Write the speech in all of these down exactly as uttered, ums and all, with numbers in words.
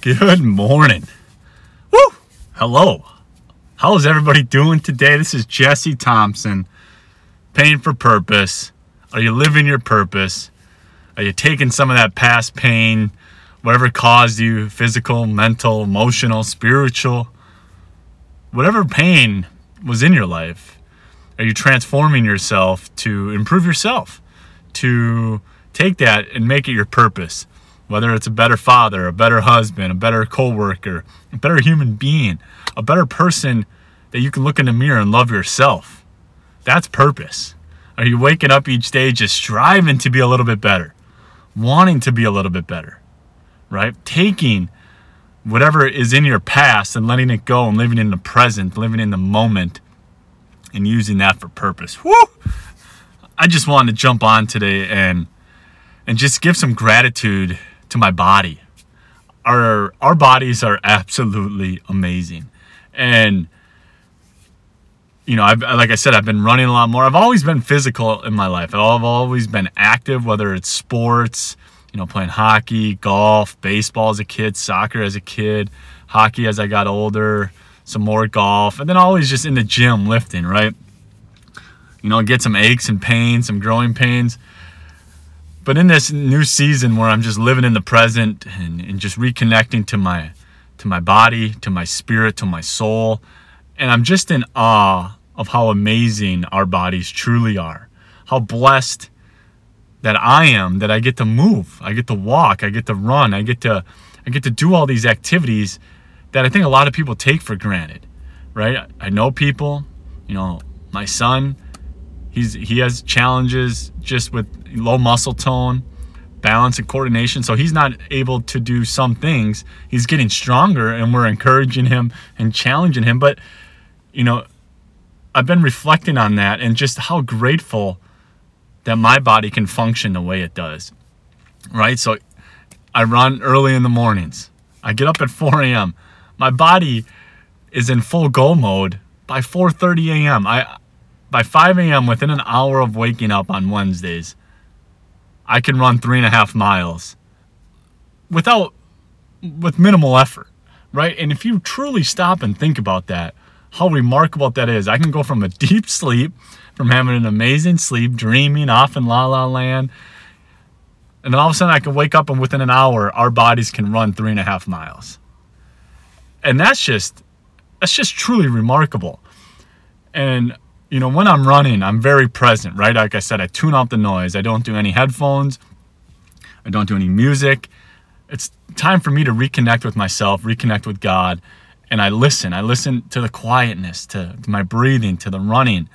Good morning. Woo! Hello. How is everybody doing today? This is Jesse Thompson. Pain for purpose. Are you living your purpose? Are you taking some of that past pain, whatever caused you, physical, mental, emotional, spiritual, whatever pain was in your life? Are you transforming yourself to improve yourself, to take that and make it your purpose? Whether it's a better father, a better husband, a better coworker, a better human being, a better person that you can look in the mirror and love yourself. That's purpose. Are you waking up each day just striving to be a little bit better, wanting to be a little bit better, right? Taking whatever is in your past and letting it go and living in the present, living in the moment, and using that for purpose. Woo! I just wanted to jump on today and and just give some gratitude to my body. Our our bodies are absolutely amazing. And, you know, I've, like I said, I've been running a lot more. I've always been physical in my life. I've always been active, whether it's sports, you know, playing hockey, golf, baseball as a kid, soccer as a kid, hockey as I got older, some more golf, and then always just in the gym lifting, right? You know, get some aches and pains, some growing pains. But in this new season where I'm just living in the present and, and just reconnecting to my to my body, to my spirit, to my soul, and I'm just in awe of how amazing our bodies truly are, how blessed that I am, that I get to move, I get to walk, I get to run, I get to I get to do all these activities that I think a lot of people take for granted, right? I know people, you know, my son, He's, he has challenges just with low muscle tone, balance and coordination. So he's not able to do some things. He's getting stronger and we're encouraging him and challenging him. But, you know, I've been reflecting on that and just how grateful that my body can function the way it does, right? So I run early in the mornings. I get up at four a.m. My body is in full go mode by four thirty a.m. I... By five a.m., within an hour of waking up on Wednesdays, I can run three and a half miles without, with minimal effort, right? And if you truly stop and think about that, how remarkable that is. I can go from a deep sleep, from having an amazing sleep, dreaming off in La La Land, and then all of a sudden I can wake up and within an hour, our bodies can run three and a half miles. And that's just, that's just truly remarkable. And you know, when I'm running, I'm very present, right? Like I said, I tune out the noise. I don't do any headphones. I don't do any music. It's time for me to reconnect with myself, reconnect with God. And I listen. I listen to the quietness, to my breathing, to the running.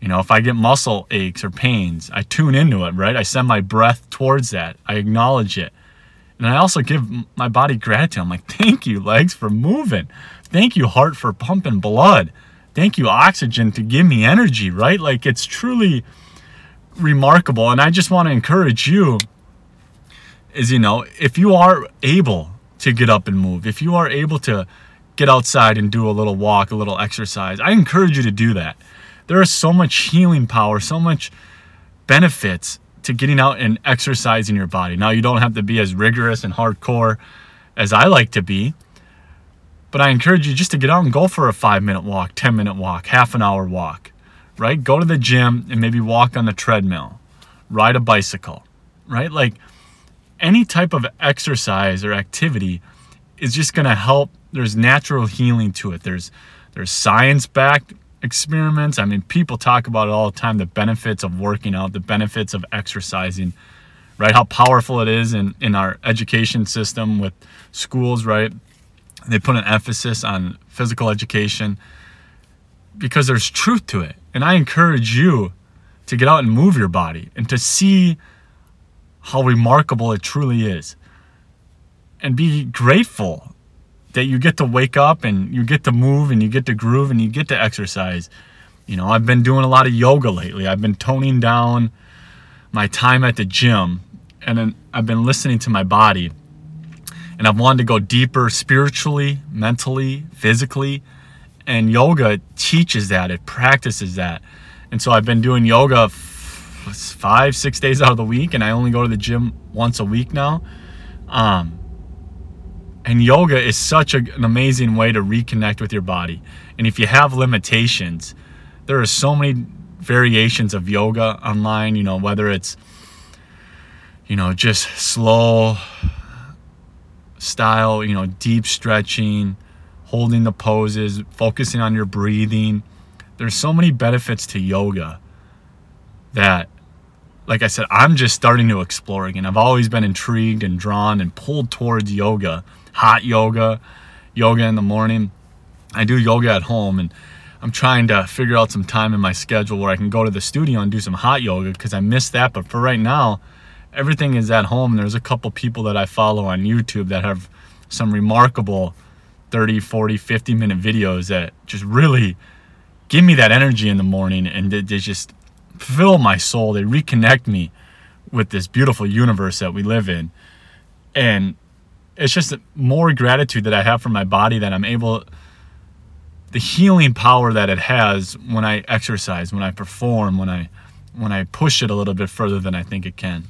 You know, if I get muscle aches or pains, I tune into it, right? I send my breath towards that. I acknowledge it. And I also give my body gratitude. I'm like, thank you, legs, for moving. Thank you, heart, for pumping blood. Thank you, oxygen, to give me energy, right? Like, it's truly remarkable. And I just want to encourage you is, you know, if you are able to get up and move, if you are able to get outside and do a little walk, a little exercise, I encourage you to do that. There is so much healing power, so much benefits to getting out and exercising your body. Now, you don't have to be as rigorous and hardcore as I like to be. But I encourage you just to get out and go for a five-minute walk, ten-minute walk, half an hour walk, right? Go to the gym and maybe walk on the treadmill, ride a bicycle, right? Like, any type of exercise or activity is just going to help. There's natural healing to it. There's there's science-backed experiments. I mean, people talk about it all the time, the benefits of working out, the benefits of exercising, right? How powerful it is in, in our education system with schools, right? They put an emphasis on physical education because there's truth to it. And I encourage you to get out and move your body and to see how remarkable it truly is. And be grateful that you get to wake up and you get to move and you get to groove and you get to exercise. You know, I've been doing a lot of yoga lately. I've been toning down my time at the gym. And then I've been listening to my body. And I've wanted to go deeper spiritually, mentally, physically. And yoga teaches that. It practices that. And so I've been doing yoga f- five, six days out of the week. And I only go to the gym once a week now. Um, And yoga is such a, an amazing way to reconnect with your body. And if you have limitations, there are so many variations of yoga online, you know, whether it's, you know, just slow style, you know, deep stretching, holding the poses, focusing on your breathing. There's so many benefits to yoga that, like I said, I'm just starting to explore again. I've always been intrigued and drawn and pulled towards yoga, hot yoga, yoga in the morning. I do yoga at home, and I'm trying to figure out some time in my schedule where I can go to the studio and do some hot yoga because I miss that. But for right now, everything is at home. There's a couple people that I follow on YouTube that have some remarkable thirty, forty, fifty minute videos that just really give me that energy in the morning, and they, they just fill my soul. They reconnect me with this beautiful universe that we live in. And it's just more gratitude that I have for my body, that I'm able, the healing power that it has when I exercise, when I perform, when I when I push it a little bit further than I think it can.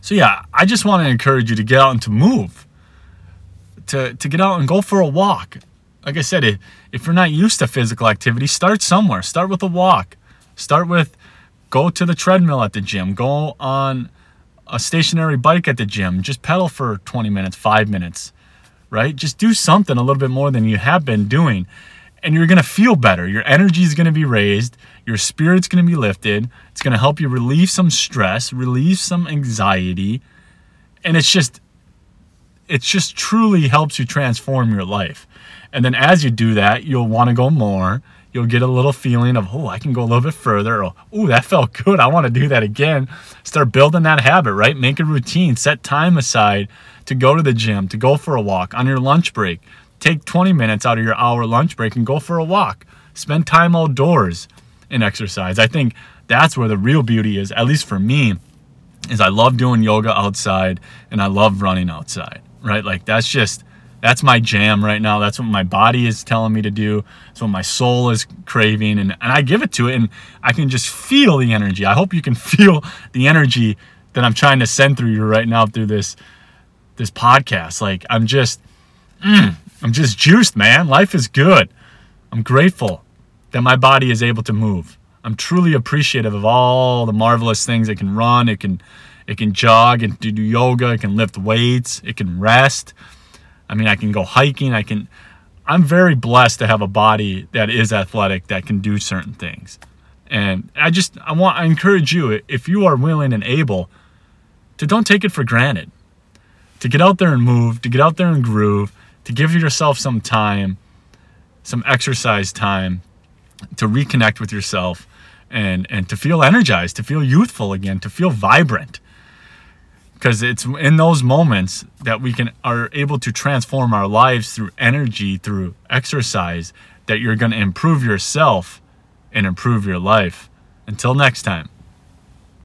So yeah, I just want to encourage you to get out and to move, to to get out and go for a walk. Like I said, if, if you're not used to physical activity, start somewhere. Start with a walk. Start with, go to the treadmill at the gym. Go on a stationary bike at the gym. Just pedal for twenty minutes, five minutes, right? Just do something a little bit more than you have been doing. And you're going to feel better. Your energy is going to be raised. Your spirit's going to be lifted. It's going to help you relieve some stress, relieve some anxiety. And it's just, it just truly helps you transform your life. And then as you do that, you'll want to go more. You'll get a little feeling of, oh, I can go a little bit further. Or, oh, that felt good. I want to do that again. Start building that habit, right? Make a routine. Set time aside to go to the gym, to go for a walk on your lunch break. Take twenty minutes out of your hour lunch break and go for a walk. Spend time outdoors and exercise. I think that's where the real beauty is, at least for me, is I love doing yoga outside and I love running outside, right? Like that's just, that's my jam right now. That's what my body is telling me to do. That's what my soul is craving, and, and I give it to it, and I can just feel the energy. I hope you can feel the energy that I'm trying to send through you right now through this, this podcast. Like I'm just... Mm, I'm just juiced, man. Life is good. I'm grateful that my body is able to move. I'm truly appreciative of all the marvelous things. It can run, it can it can jog, it can do yoga, it can lift weights, it can rest. I mean, I can go hiking. I can I'm very blessed to have a body that is athletic, that can do certain things. And I just I want I encourage you, if you are willing and able, to don't take it for granted. To get out there and move, to get out there and groove. To give yourself some time, some exercise time, to reconnect with yourself and, and to feel energized, to feel youthful again, to feel vibrant. Because it's in those moments that we can are able to transform our lives through energy, through exercise, that you're going to improve yourself and improve your life. Until next time.